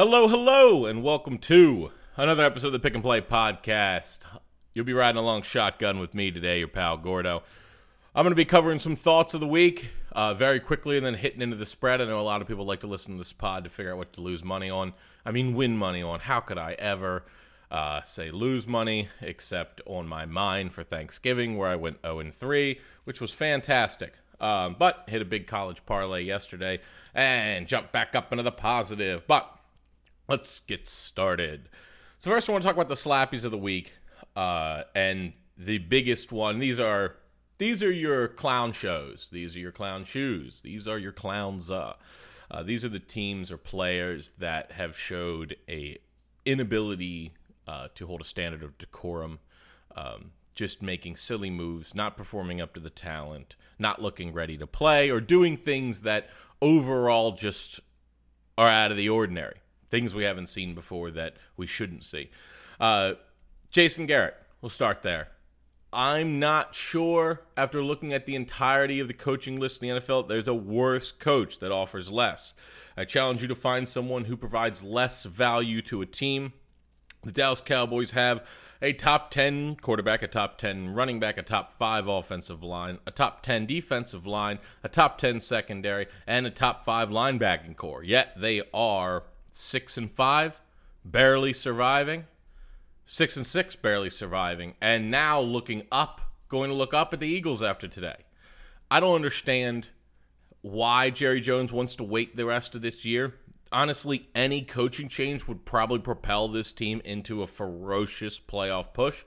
Hello, hello, and welcome to another episode of the Pick and Play Podcast. You'll be riding along shotgun with me today, your pal Gordo. I'm going to be covering some thoughts of the week very quickly and then hitting into the spread. I know a lot of people like to listen to this pod to figure out what to lose money on. I mean, win money on. How could I ever say lose money except on my mine for Thanksgiving where I went 0-3, which was fantastic. But hit a big college parlay yesterday and jumped back up into the positive. But let's get started. So first I want to talk about the slappies of the week. And the biggest one, these are your clown shows. These are your clown shoes. These are your clowns. These are the teams or players that have showed a inability to hold a standard of decorum. Just making silly moves, not performing up to the talent, not looking ready to play, or doing things that overall just are out of the ordinary. Things we haven't seen before that we shouldn't see. Jason Garrett, we'll start there. I'm not sure, after looking at the entirety of the coaching list in the NFL, there's a worse coach that offers less. I challenge you to find someone who provides less value to a team. The Dallas Cowboys have a top 10 quarterback, a top 10 running back, a top 5 offensive line, a top 10 defensive line, a top 10 secondary, and a top 5 linebacking core. Yet they are 6-5, barely surviving. 6-6, barely surviving. And now looking up, going to look up at the Eagles after today. I don't understand why Jerry Jones wants to wait the rest of this year. Honestly, any coaching change would probably propel this team into a ferocious playoff push.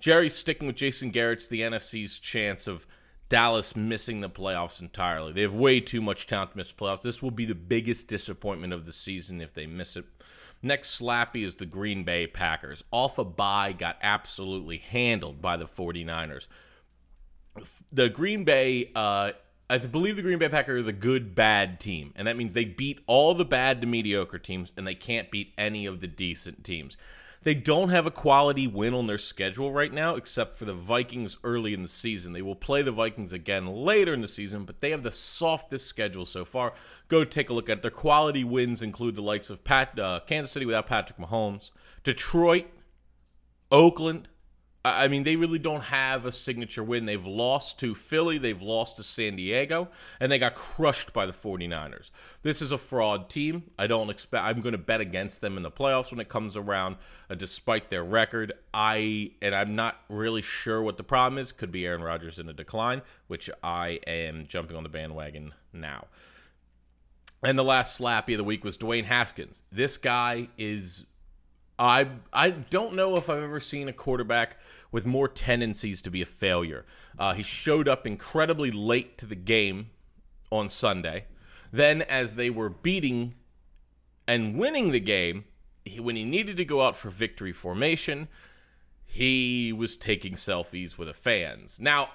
Jerry sticking with Jason Garrett's the NFC's chance of Dallas missing the playoffs entirely. They have way too much talent to miss playoffs. This will be the biggest disappointment of the season if they miss it. Next slappy is the Green Bay Packers. Off a bye, got absolutely handled by the 49ers. The Green Bay, I believe the Green Bay Packers are the good, bad team. And that means they beat all the bad to mediocre teams, and they can't beat any of the decent teams. They don't have a quality win on their schedule right now, except for the Vikings early in the season. They will play the Vikings again later in the season, but they have the softest schedule so far. Go take a look at it. Their quality wins include the likes of Kansas City without Patrick Mahomes, Detroit, Oakland. I mean, they really don't have a signature win. They've lost to Philly, they've lost to San Diego, and they got crushed by the 49ers. This is a fraud team. I'm going to bet against them in the playoffs when it comes around, despite their record. I'm not really sure what the problem is. Could be Aaron Rodgers in a decline, which I am jumping on the bandwagon now. And the last slappy of the week was Dwayne Haskins. This guy is... I don't know if I've ever seen a quarterback with more tendencies to be a failure. He showed up incredibly late to the game on Sunday. Then as they were beating and winning the game, when he needed to go out for victory formation, he was taking selfies with the fans. Now,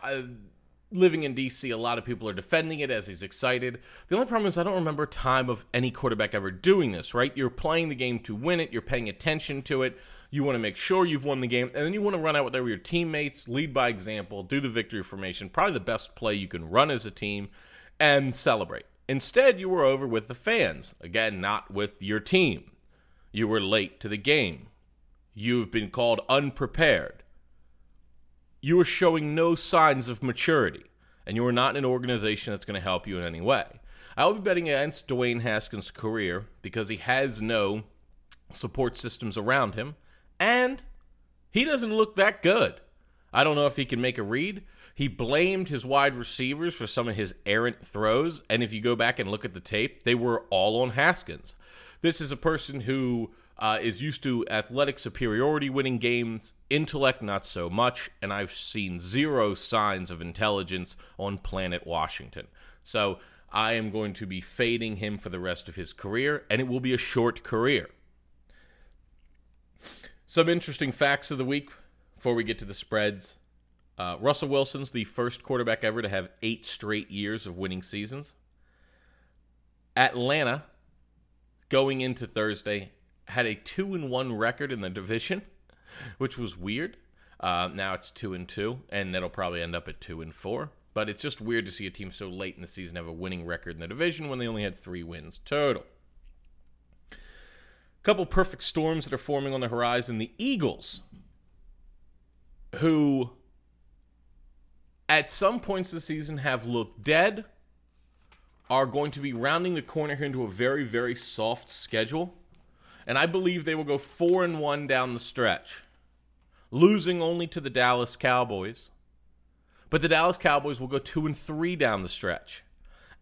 living in D.C., a lot of people are defending it as he's excited. The only problem is I don't remember time of any quarterback ever doing this, right? You're playing the game to win it. You're paying attention to it. You want to make sure you've won the game. And then you want to run out with your teammates, lead by example, do the victory formation, probably the best play you can run as a team, and celebrate. Instead, you were over with the fans. Again, not with your team. You were late to the game. You've been called unprepared. You are showing no signs of maturity, and you are not in an organization that's going to help you in any way. I will be betting against Dwayne Haskins' career because he has no support systems around him, and he doesn't look that good. I don't know if he can make a read. He blamed his wide receivers for some of his errant throws, and if you go back and look at the tape, they were all on Haskins. This is a person who... is used to athletic superiority winning games, intellect not so much, and I've seen zero signs of intelligence on planet Washington. So I am going to be fading him for the rest of his career, and it will be a short career. Some interesting facts of the week before we get to the spreads. Russell Wilson's the first quarterback ever to have 8 straight years of winning seasons. Atlanta, going into Thursday, had a 2-1 record in the division, which was weird. Now it's 2-2, and that'll probably end up at 2-4. But it's just weird to see a team so late in the season have a winning record in the division when they only had 3 wins total. couple perfect storms that are forming on the horizon. The Eagles, who at some points of the season have looked dead, are going to be rounding the corner here into a very, very soft schedule. And I believe they will go 4-1 down the stretch, losing only to the Dallas Cowboys. But the Dallas Cowboys will go 2-3 down the stretch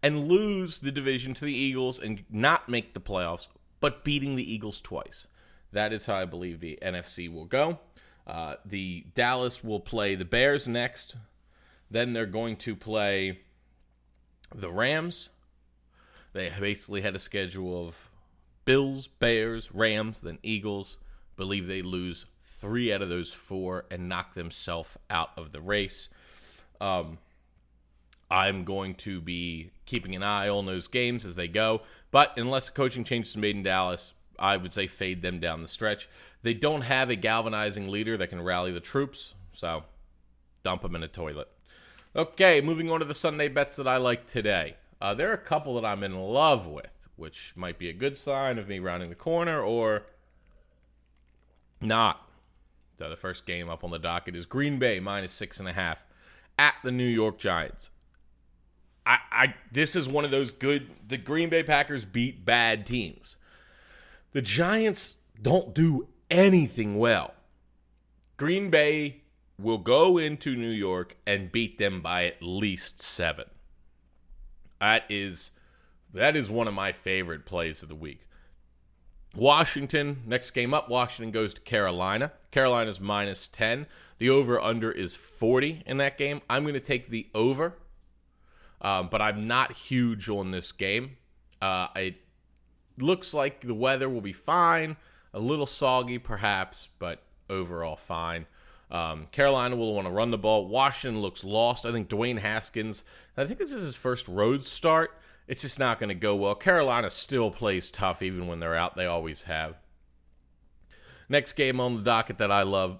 and lose the division to the Eagles and not make the playoffs, but beating the Eagles twice. That is how I believe the NFC will go. The Dallas will play the Bears next. Then they're going to play the Rams. They basically had a schedule of Bills, Bears, Rams, then Eagles. Believe they lose 3 out of those 4 and knock themselves out of the race. I'm going to be keeping an eye on those games as they go. But unless a coaching change is made in Dallas, I would say fade them down the stretch. They don't have a galvanizing leader that can rally the troops, so dump them in a toilet. Okay, moving on to the Sunday bets that I like today. There are a couple that I'm in love with, which might be a good sign of me rounding the corner or not. So the first game up on the docket is Green Bay -6.5 at the New York Giants. This is one of those good. The Green Bay Packers beat bad teams. The Giants don't do anything well. Green Bay will go into New York and beat them by at least 7. That is one of my favorite plays of the week. Washington, next game up, Washington goes to Carolina. Carolina's -10. The over-under is 40 in that game. I'm going to take the over, but I'm not huge on this game. It looks like the weather will be fine, a little soggy perhaps, but overall fine. Carolina will want to run the ball. Washington looks lost. I think Dwayne Haskins, I think this is his first road start. It's just not going to go well. Carolina still plays tough even when they're out. They always have. Next game on the docket that I love,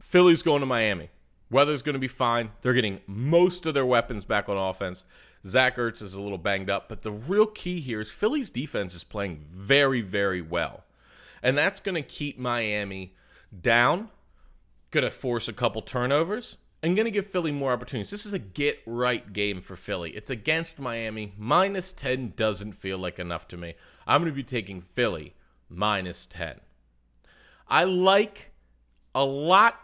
Philly's going to Miami. Weather's going to be fine. They're getting most of their weapons back on offense. Zach Ertz is a little banged up, but the real key here is Philly's defense is playing very, very well. And that's going to keep Miami down, going to force a couple turnovers, and going to give Philly more opportunities. This is a get-right game for Philly. It's against Miami. -10 doesn't feel like enough to me. I'm going to be taking Philly -10. I like a lot.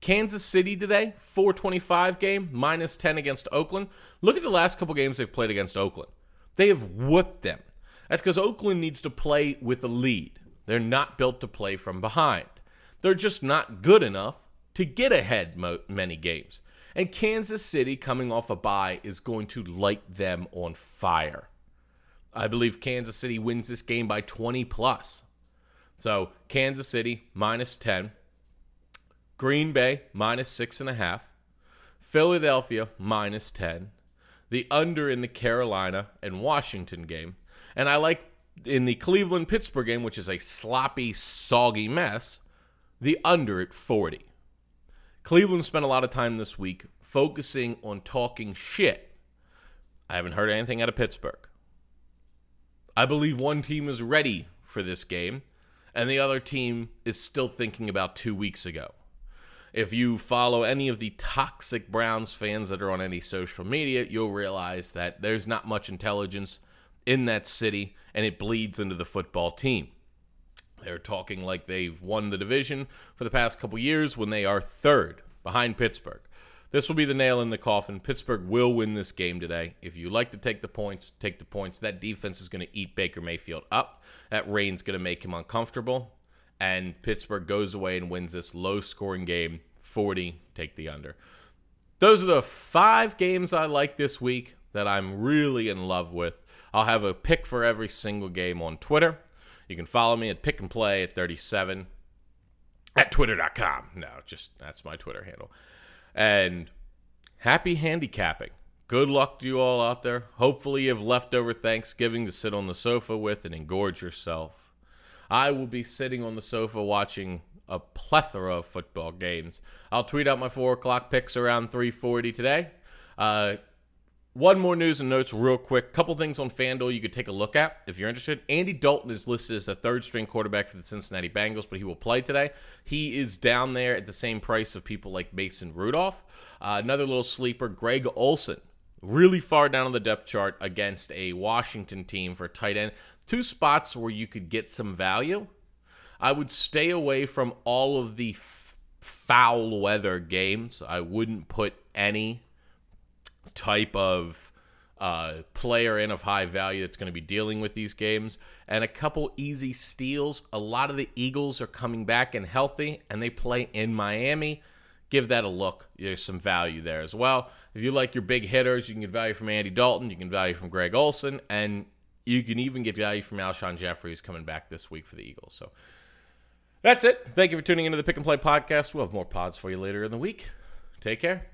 Kansas City today, 4:25 game, -10 against Oakland. Look at the last couple games they've played against Oakland. They have whooped them. That's because Oakland needs to play with a lead. They're not built to play from behind. They're just not good enough to get ahead many games. And Kansas City, coming off a bye, is going to light them on fire. I believe Kansas City wins this game by 20+. So Kansas City -10, Green Bay -6.5, Philadelphia -10, the under in the Carolina and Washington game, and I like in the Cleveland Pittsburgh game, which is a sloppy, soggy mess, the under at 40. Cleveland spent a lot of time this week focusing on talking shit. I haven't heard anything out of Pittsburgh. I believe one team is ready for this game, and the other team is still thinking about 2 weeks ago. If you follow any of the toxic Browns fans that are on any social media, you'll realize that there's not much intelligence in that city, and it bleeds into the football team. They're talking like they've won the division for the past couple years when they are third behind Pittsburgh. This will be the nail in the coffin. Pittsburgh will win this game today. If you like to take the points, take the points. That defense is going to eat Baker Mayfield up. That rain's going to make him uncomfortable. And Pittsburgh goes away and wins this low-scoring game, 40, take the under. Those are the 5 games I like this week that I'm really in love with. I'll have a pick for every single game on Twitter. You can follow me at pickandplay37 at twitter.com. No, just that's my Twitter handle. And happy handicapping. Good luck to you all out there. Hopefully you have leftover Thanksgiving to sit on the sofa with and engorge yourself. I will be sitting on the sofa watching a plethora of football games. I'll tweet out my 4 o'clock picks around 3:40 today. One more news and notes real quick. Couple things on FanDuel you could take a look at if you're interested. Andy Dalton is listed as the third-string quarterback for the Cincinnati Bengals, but he will play today. He is down there at the same price of people like Mason Rudolph. Another little sleeper, Greg Olson, really far down on the depth chart against a Washington team for a tight end. Two spots where you could get some value. I would stay away from all of the foul weather games. I wouldn't put any type of player in of high value that's going to be dealing with these games. And a couple easy steals. A lot of the Eagles are coming back and healthy, and they play in Miami. Give that a look. There's some value there as well. If you like your big hitters, you can get value from Andy Dalton, you can value from Greg Olson, and you can even get value from Alshon Jeffries coming back this week for the Eagles. So that's it. Thank you for tuning into the Pick and Play podcast. We'll have more pods for you later in the week. Take care.